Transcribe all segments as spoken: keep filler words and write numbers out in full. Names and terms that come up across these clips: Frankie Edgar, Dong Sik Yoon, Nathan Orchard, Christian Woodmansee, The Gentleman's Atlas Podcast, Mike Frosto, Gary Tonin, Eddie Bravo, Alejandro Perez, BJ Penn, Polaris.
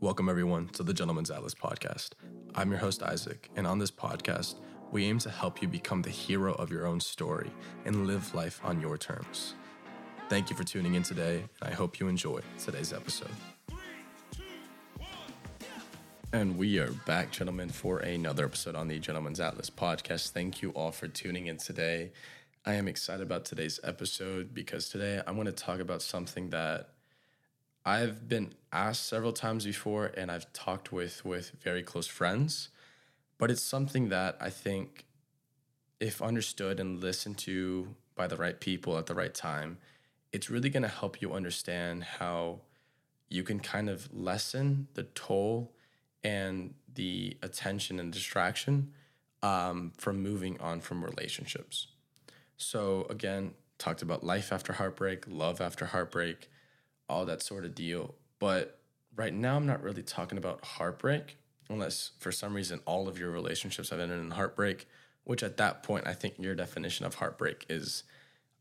Welcome everyone to the Gentleman's Atlas Podcast. I'm your host Isaac, and on this podcast, we aim to help you become the hero of your own story and live life on your terms. Thank you for tuning in today, and I hope you enjoy today's episode. And we are back, gentlemen, for another episode on the Gentleman's Atlas Podcast. Thank you all for tuning in today. I am excited about today's episode because today I want to talk about something that I've been asked several times before and I've talked with with very close friends, but it's something that I think if understood and listened to by the right people at the right time, it's really going to help you understand how you can kind of lessen the toll and the attention and distraction um, from moving on from relationships. So again, talked about life after heartbreak, love after heartbreak, all that sort of deal. But right now, I'm not really talking about heartbreak, unless for some reason all of your relationships have ended in heartbreak, which at that point, I think your definition of heartbreak is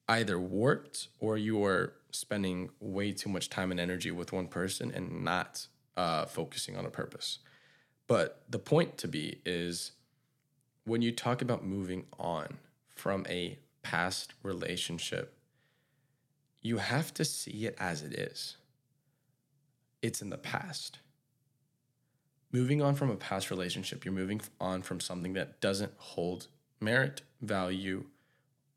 either warped or you are spending way too much time and energy with one person and not uh, focusing on a purpose. But the point to be is when you talk about moving on from a past relationship, you have to see it as it is. It's in the past. Moving on from a past relationship, you're moving on from something that doesn't hold merit, value,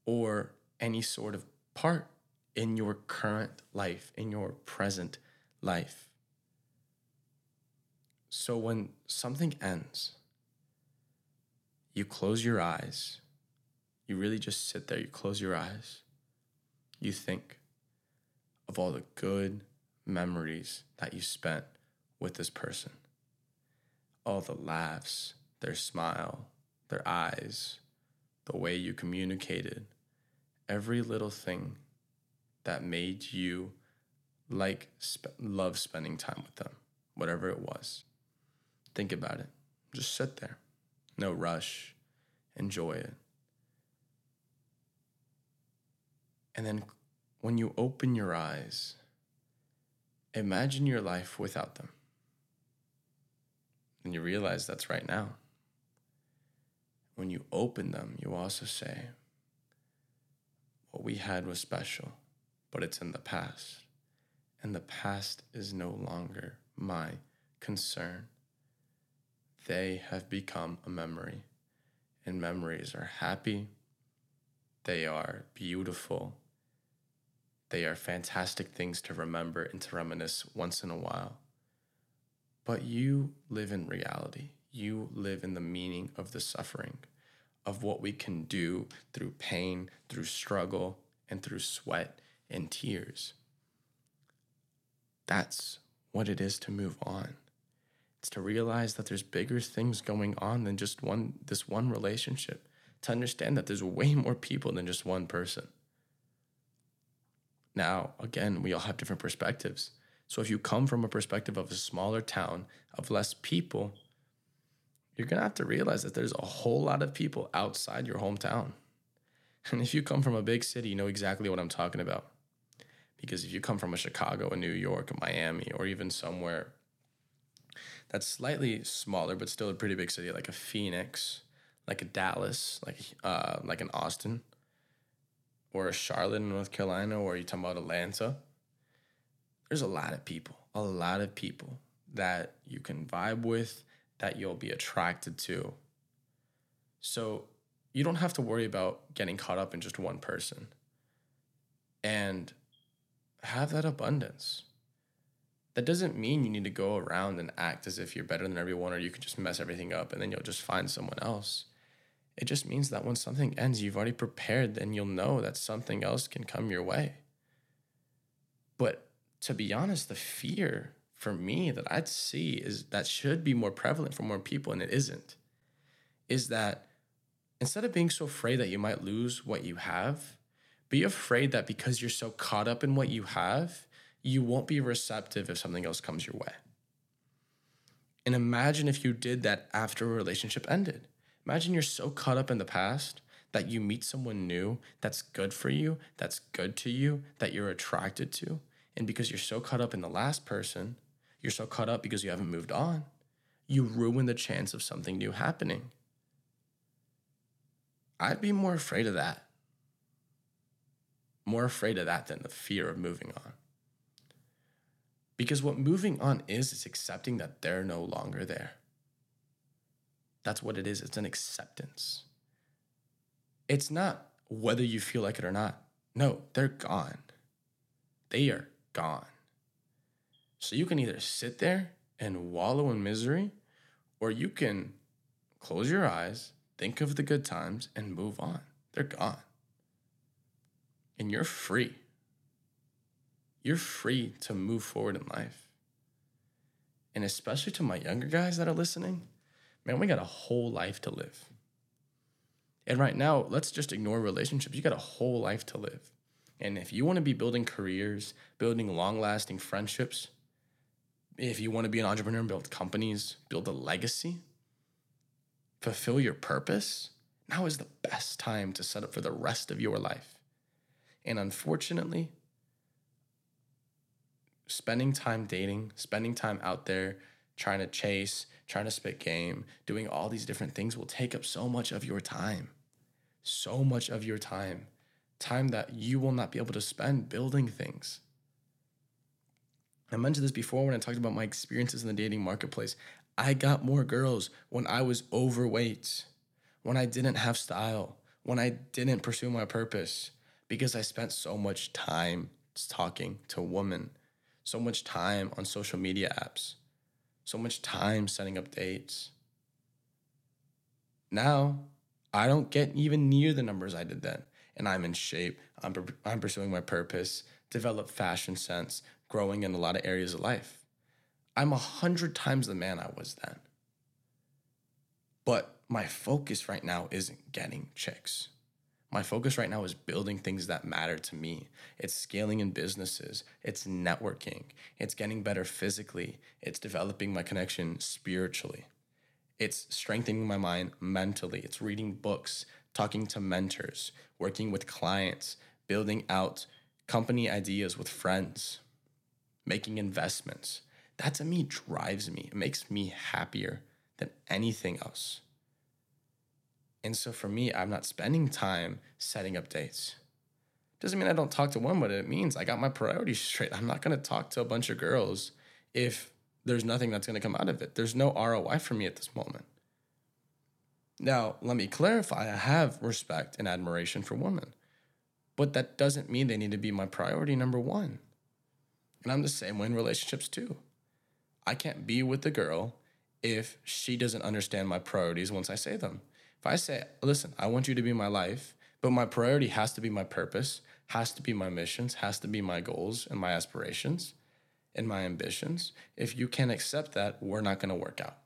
or any sort of part in your current life, in your present life. So when something ends, you close your eyes. You really just sit there, you close your eyes, you think of all the good memories that you spent with this person. All the laughs, their smile, their eyes, the way you communicated, every little thing that made you like sp- love spending time with them, whatever it was. Think about it. Just sit there. No rush. Enjoy it. And then when you open your eyes, imagine your life without them. And you realize that's right now. When you open them, you also say, what we had was special, but it's in the past. And the past is no longer my concern. They have become a memory. And memories are happy. They are beautiful. They are fantastic things to remember and to reminisce once in a while. But you live in reality. You live in the meaning of the suffering, of what we can do through pain, through struggle, and through sweat and tears. That's what it is to move on. It's to realize that there's bigger things going on than just one this one relationship. To understand that there's way more people than just one person. Now, again, we all have different perspectives. So if you come from a perspective of a smaller town, of less people, you're going to have to realize that there's a whole lot of people outside your hometown. And if you come from a big city, you know exactly what I'm talking about. Because if you come from a Chicago, a New York, a Miami, or even somewhere that's slightly smaller, but still a pretty big city, like a Phoenix, like a Dallas, like uh, like an Austin, or a Charlotte in North Carolina, or you're talking about Atlanta, there's a lot of people, a lot of people that you can vibe with, that you'll be attracted to. So you don't have to worry about getting caught up in just one person. And have that abundance. That doesn't mean you need to go around and act as if you're better than everyone or you can just mess everything up and then you'll just find someone else. It just means that when something ends, you've already prepared, then you'll know that something else can come your way. But to be honest, the fear for me that I'd see is that should be more prevalent for more people, and it isn't, is that instead of being so afraid that you might lose what you have, be afraid that because you're so caught up in what you have, you won't be receptive if something else comes your way. And imagine if you did that after a relationship ended. Imagine you're so caught up in the past that you meet someone new that's good for you, that's good to you, that you're attracted to. And because you're so caught up in the last person, You're so caught up because you haven't moved on. You ruin the chance of something new happening. I'd be more afraid of that. More afraid of that than the fear of moving on. Because what moving on is, is accepting that they're no longer there. That's what it is. It's an acceptance. It's not whether you feel like it or not. No, they're gone. They are gone. So you can either sit there and wallow in misery, or you can close your eyes, think of the good times, and move on. They're gone. And you're free. You're free to move forward in life. And especially to my younger guys that are listening, man, we got a whole life to live. And right now, let's just ignore relationships. You got a whole life to live. And if you want to be building careers, building long-lasting friendships, if you want to be an entrepreneur and build companies, build a legacy, fulfill your purpose, now is the best time to set up for the rest of your life. And unfortunately, spending time dating, spending time out there, trying to chase, trying to spit game, doing all these different things will take up so much of your time. So much of your time. Time that you will not be able to spend building things. I mentioned this before when I talked about my experiences in the dating marketplace. I got more girls when I was overweight, when I didn't have style, when I didn't pursue my purpose, because I spent so much time talking to women, so much time on social media apps, so much time setting up dates. Now, I don't get even near the numbers I did then. And I'm in shape, I'm, I'm pursuing my purpose, develop fashion sense, growing in a lot of areas of life. I'm a hundred times the man I was then. But my focus right now isn't getting chicks. My focus right now is building things that matter to me. It's scaling in businesses. It's networking. It's getting better physically. It's developing my connection spiritually. It's strengthening my mind mentally. It's reading books, talking to mentors, working with clients, building out company ideas with friends, making investments. That to me drives me. It makes me happier than anything else. And so for me, I'm not spending time setting up dates. Doesn't mean I don't talk to one, but it means I got my priorities straight. I'm not going to talk to a bunch of girls if there's nothing that's going to come out of it. There's no R O I for me at this moment. Now, let me clarify, I have respect and admiration for women, but that doesn't mean they need to be my priority number one. And I'm the same way in relationships too. I can't be with a girl if she doesn't understand my priorities once I say them. If I say, listen, I want you to be my life, but my priority has to be my purpose, has to be my missions, has to be my goals and my aspirations and my ambitions. If you can't accept that, we're not going to work out.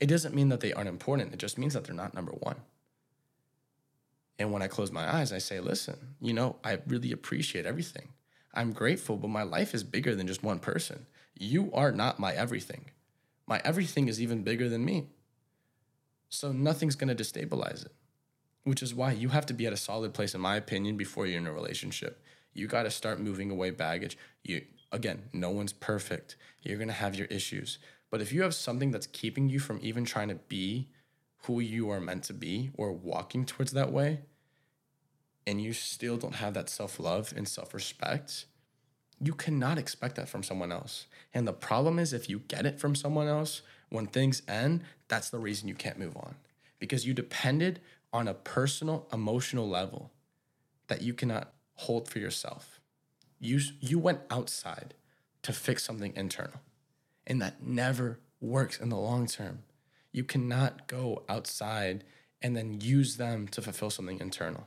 It doesn't mean that they aren't important. It just means that they're not number one. And when I close my eyes, I say, listen, you know, I really appreciate everything. I'm grateful, but my life is bigger than just one person. You are not my everything. My everything is even bigger than me. So nothing's going to destabilize it, which is why you have to be at a solid place, in my opinion, before you're in a relationship. You got to start moving away baggage. You, again, no one's perfect. You're going to have your issues. But if you have something that's keeping you from even trying to be who you are meant to be or walking towards that way, and you still don't have that self-love and self-respect, you cannot expect that from someone else. And the problem is, if you get it from someone else, when things end, that's the reason you can't move on, because you depended on a personal, emotional level that you cannot hold for yourself. You, you went outside to fix something internal. And that never works in the long term. You cannot go outside and then use them to fulfill something internal.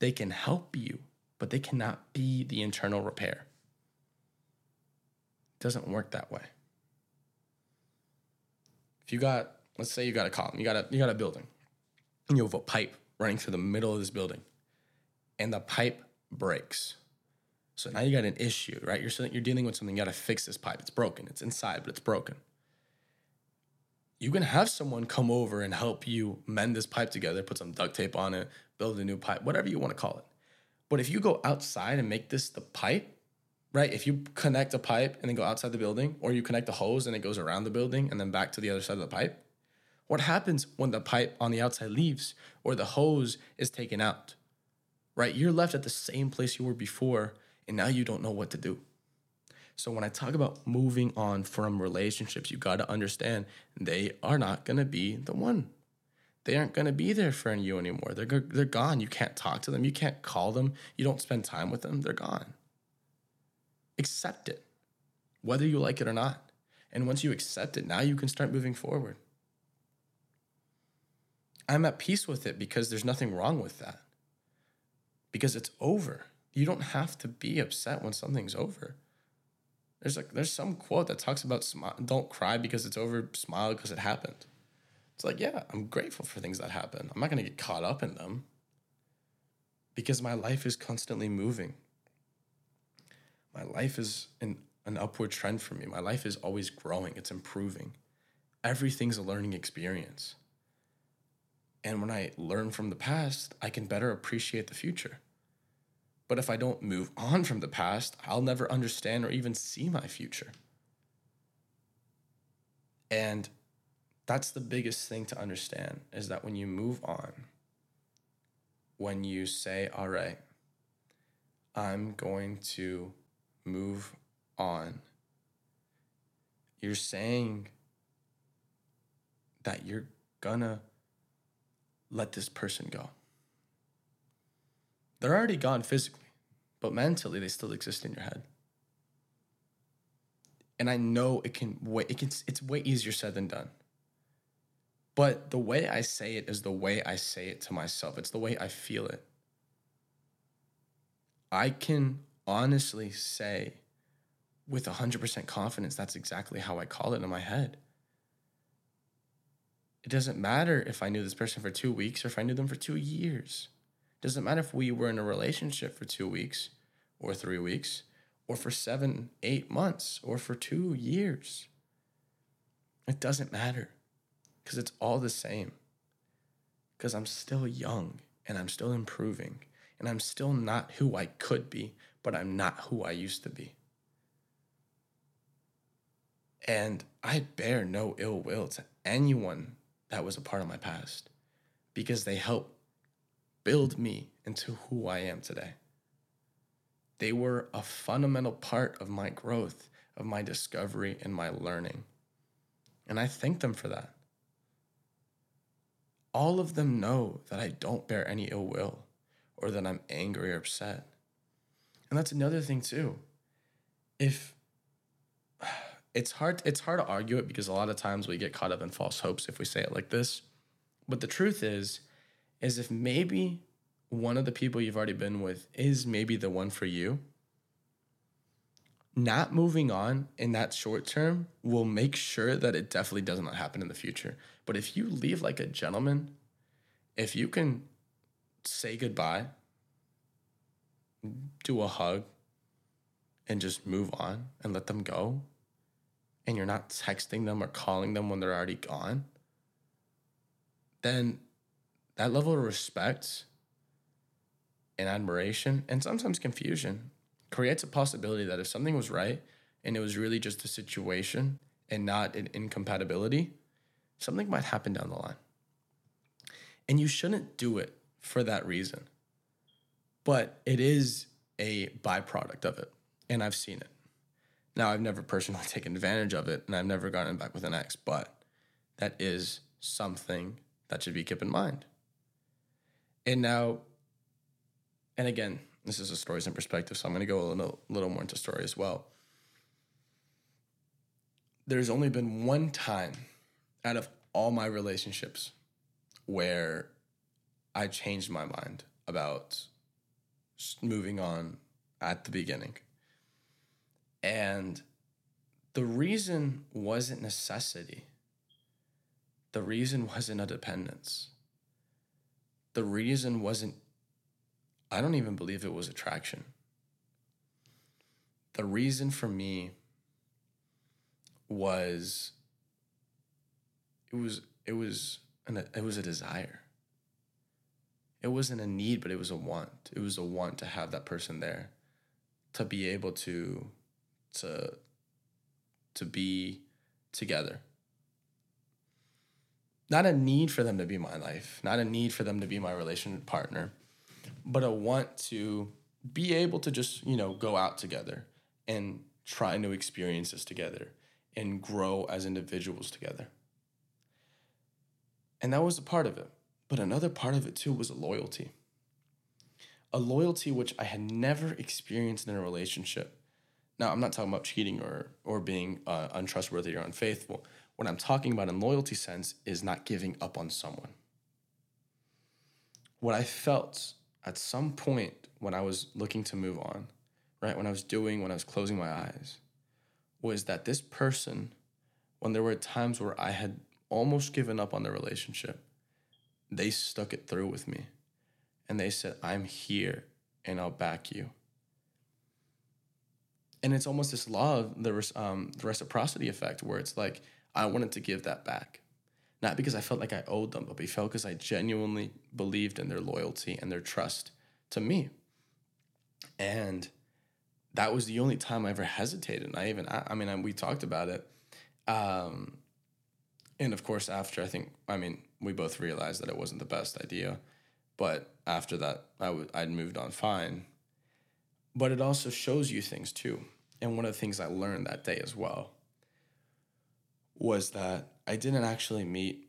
They can help you, but they cannot be the internal repair. It doesn't work that way. If you got, let's say you got a column, you got a, you got a building, and you have a pipe running through the middle of this building, and the pipe breaks. So now you got an issue, right? You're you're dealing with something. You got to fix this pipe. It's broken. It's inside, but it's broken. You can have someone come over and help you mend this pipe together, put some duct tape on it, build a new pipe, whatever you want to call it. But if you go outside and make this the pipe, Right. If you connect a pipe and then go outside the building, or you connect a hose and it goes around the building and then back to the other side of the pipe, what happens when the pipe on the outside leaves or the hose is taken out? Right. You're left at the same place you were before, and now you don't know what to do. So when I talk about moving on from relationships, you got to understand they are not going to be the one. They aren't going to be there for you anymore. They're, go- they're gone. You can't talk to them. You can't call them. You don't spend time with them. They're gone. Accept it, whether you like it or not. And once you accept it, now you can start moving forward. I'm at peace with it because there's nothing wrong with that. Because it's over. You don't have to be upset when something's over. There's like there's some quote that talks about smile, don't cry because it's over, smile because it happened. It's like, yeah, I'm grateful for things that happen. I'm not going to get caught up in them because my life is constantly moving. My life is in an upward trend for me. My life is always growing. It's improving. Everything's a learning experience. And when I learn from the past, I can better appreciate the future. But if I don't move on from the past, I'll never understand or even see my future. And that's the biggest thing to understand, is that when you move on, when you say, all right, I'm going to move on, you're saying that you're gonna let this person go. They're already gone physically, but mentally they still exist in your head. And I know it can way it can it's way easier said than done. But the way I say it is the way I say it to myself. It's the way I feel it. I can honestly say with one hundred percent confidence that's exactly how I call it in my head. It doesn't matter if I knew this person for two weeks or if I knew them for two years. It doesn't matter if we were in a relationship for two weeks or three weeks or for seven, eight months or for two years. It doesn't matter because it's all the same, because I'm still young and I'm still improving. And I'm still not who I could be, but I'm not who I used to be. And I bear no ill will to anyone that was a part of my past, because they helped build me into who I am today. They were a fundamental part of my growth, of my discovery, and my learning. And I thank them for that. All of them know that I don't bear any ill will, or that I'm angry or upset. And that's another thing too. If it's hard, it's hard to argue it, because a lot of times we get caught up in false hopes if we say it like this. But the truth is, is if maybe one of the people you've already been with is maybe the one for you, not moving on in that short term will make sure that it definitely does not happen in the future. But if you leave like a gentleman, if you can say goodbye, do a hug, and just move on and let them go, and you're not texting them or calling them when they're already gone, then that level of respect and admiration, and sometimes confusion, creates a possibility that if something was right and it was really just a situation and not an incompatibility, something might happen down the line. And you shouldn't do it for that reason. But it is a byproduct of it. And I've seen it. Now, I've never personally taken advantage of it, and I've never gotten back with an ex, but that is something that should be kept in mind. And now, and again, this is a stories and perspective, so I'm going to go a little, little more into story as well. There's only been one time out of all my relationships where I changed my mind about moving on at the beginning. And the reason wasn't necessity. The reason wasn't a dependence. The reason wasn't, I don't even believe it was attraction. The reason for me was, it was, it was, an, it was a desire. It wasn't a need, but it was a want. It was a want to have that person there, to be able to to to be together. Not a need for them to be my life, not a need for them to be my relationship partner, but a want to be able to just, you know, go out together and try new experiences together and grow as individuals together. And that was a part of it. But another part of it too was a loyalty. A loyalty which I had never experienced in a relationship. Now, I'm not talking about cheating or or being uh, untrustworthy or unfaithful. What I'm talking about in loyalty sense is not giving up on someone. What I felt at some point when I was looking to move on, right, when I was doing, when I was closing my eyes, was that this person, when there were times where I had almost given up on the relationship, they stuck it through with me. And they said, I'm here and I'll back you. And it's almost this law of the, um, the reciprocity effect where it's like, I wanted to give that back. Not because I felt like I owed them, but it felt because I genuinely believed in their loyalty and their trust to me. And that was the only time I ever hesitated. And I even, I, I mean, I, we talked about it. Um, and of course, after I think, I mean, we both realized that it wasn't the best idea. But after that, I w- I'd moved on fine. But it also shows you things too. And one of the things I learned that day as well was that I didn't actually meet.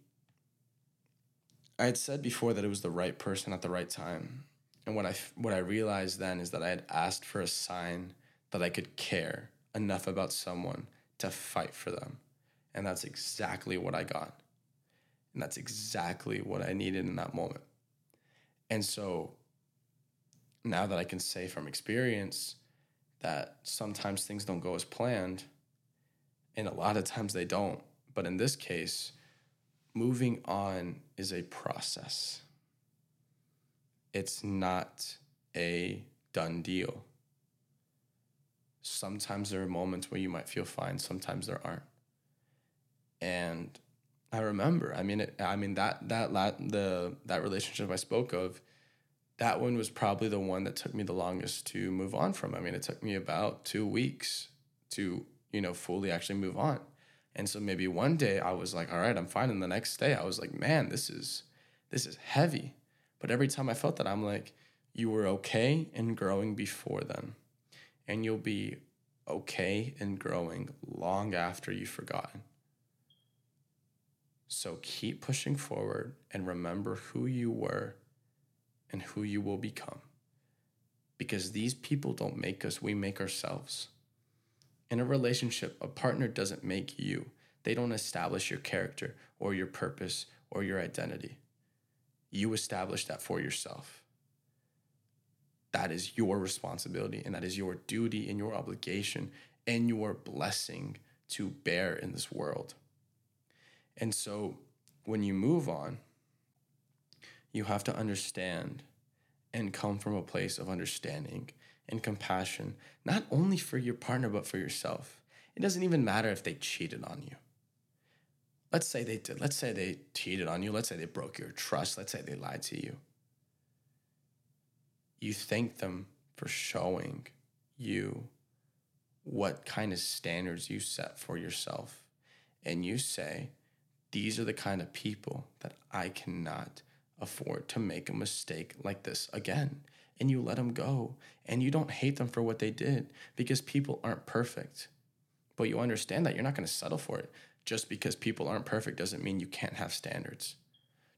I had said before that it was the right person at the right time. And what I, what I realized then is that I had asked for a sign that I could care enough about someone to fight for them. And that's exactly what I got. And that's exactly what I needed in that moment. And so now that I can say from experience that sometimes things don't go as planned, and a lot of times they don't. But in this case, moving on is a process. It's not a done deal. Sometimes there are moments where you might feel fine. Sometimes there aren't. And I remember, I mean, it, I mean that that the that relationship I spoke of, that one was probably the one that took me the longest to move on from. I mean, it took me about two weeks to, you know, fully actually move on. And so maybe one day I was like, all right, I'm fine. And the next day I was like, man, this is, this is heavy. But every time I felt that, I'm like, you were okay and growing before then. And you'll be okay and growing long after you've forgotten. So keep pushing forward and remember who you were and who you will become. Because these people don't make us, we make ourselves. In a relationship, a partner doesn't make you. They don't establish your character or your purpose or your identity. You establish that for yourself. That is your responsibility, and that is your duty and your obligation and your blessing to bear in this world. And so when you move on, you have to understand and come from a place of understanding and compassion, not only for your partner, but for yourself. It doesn't even matter if they cheated on you. Let's say they did. Let's say they cheated on you. Let's say they broke your trust. Let's say they lied to you. You thank them for showing you what kind of standards you set for yourself. And you say, these are the kind of people that I cannot afford to make a mistake like this again. And you let them go. And you don't hate them for what they did, because people aren't perfect. But you understand that you're not going to settle for it. Just because people aren't perfect doesn't mean you can't have standards.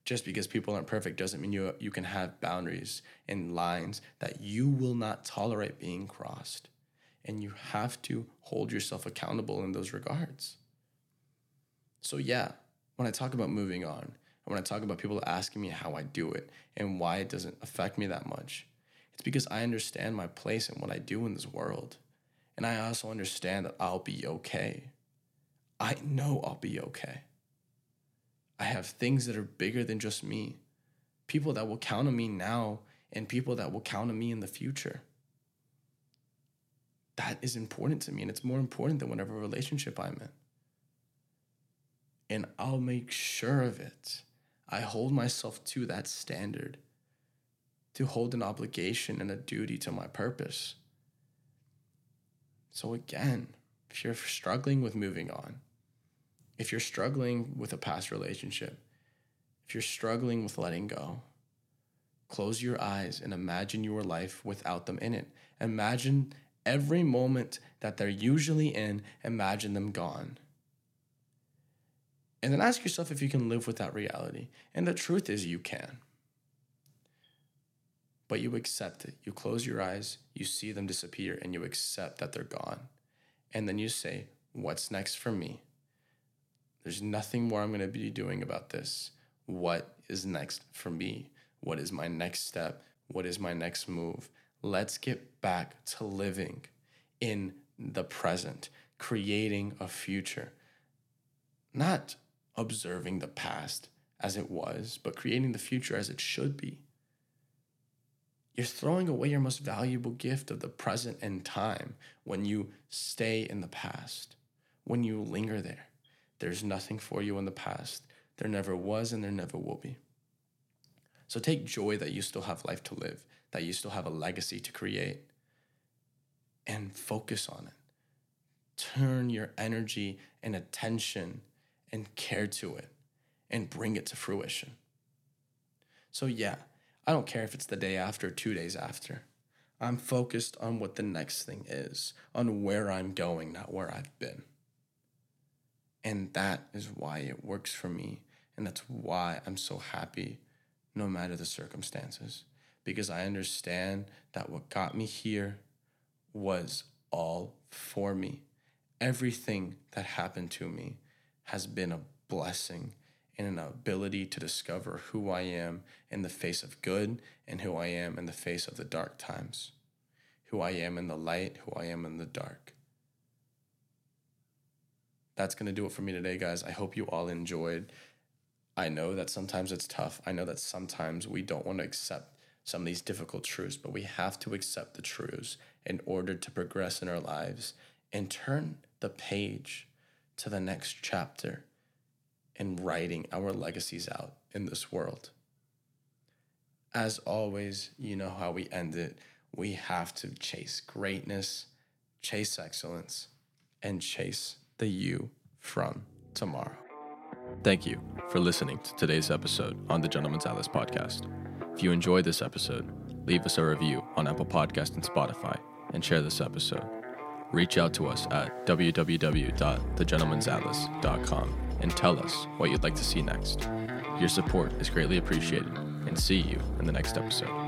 Just because people aren't perfect doesn't mean you you can have boundaries and lines that you will not tolerate being crossed. And you have to hold yourself accountable in those regards. So yeah, when I talk about moving on, and when I talk about people asking me how I do it and why it doesn't affect me that much, it's because I understand my place and what I do in this world. And I also understand that I'll be okay. I know I'll be okay. I have things that are bigger than just me. People that will count on me now and people that will count on me in the future. That is important to me, and it's more important than whatever relationship I'm in. And I'll make sure of it. I hold myself to that standard, to hold an obligation and a duty to my purpose. So again, if you're struggling with moving on, if you're struggling with a past relationship, if you're struggling with letting go, close your eyes and imagine your life without them in it. Imagine every moment that they're usually in, imagine them gone. And then ask yourself if you can live with that reality. And the truth is you can. But you accept it. You close your eyes, you see them disappear, and you accept that they're gone. And then you say, what's next for me? There's nothing more I'm going to be doing about this. What is next for me? What is my next step? What is my next move? Let's get back to living in the present, creating a future. Not observing the past as it was, but creating the future as it should be. You're throwing away your most valuable gift of the present and time when you stay in the past, when you linger there. There's nothing for you in the past. There never was and there never will be. So take joy that you still have life to live, that you still have a legacy to create, and focus on it. Turn your energy and attention and care to it and bring it to fruition. So yeah, I don't care if it's the day after, two days after. I'm focused on what the next thing is, on where I'm going, not where I've been. And that is why it works for me. And that's why I'm so happy, no matter the circumstances. Because I understand that what got me here was all for me. Everything that happened to me has been a blessing and an ability to discover who I am in the face of good and who I am in the face of the dark times, who I am in the light, who I am in the dark. That's going to do it for me today, guys. I hope you all enjoyed. I know that sometimes it's tough. I know that sometimes we don't want to accept some of these difficult truths, but we have to accept the truths in order to progress in our lives and turn the page to the next chapter and writing our legacies out in this world. As always, you know how we end it. We have to chase greatness, chase excellence, and chase the you from tomorrow. Thank you for listening to today's episode on the Gentleman's Atlas Podcast. If you enjoyed this episode, leave us a review on Apple Podcasts and Spotify and share this episode. Reach out to us at w w w dot the gentleman's atlas dot com and tell us what you'd like to see next. Your support is greatly appreciated, and see you in the next episode.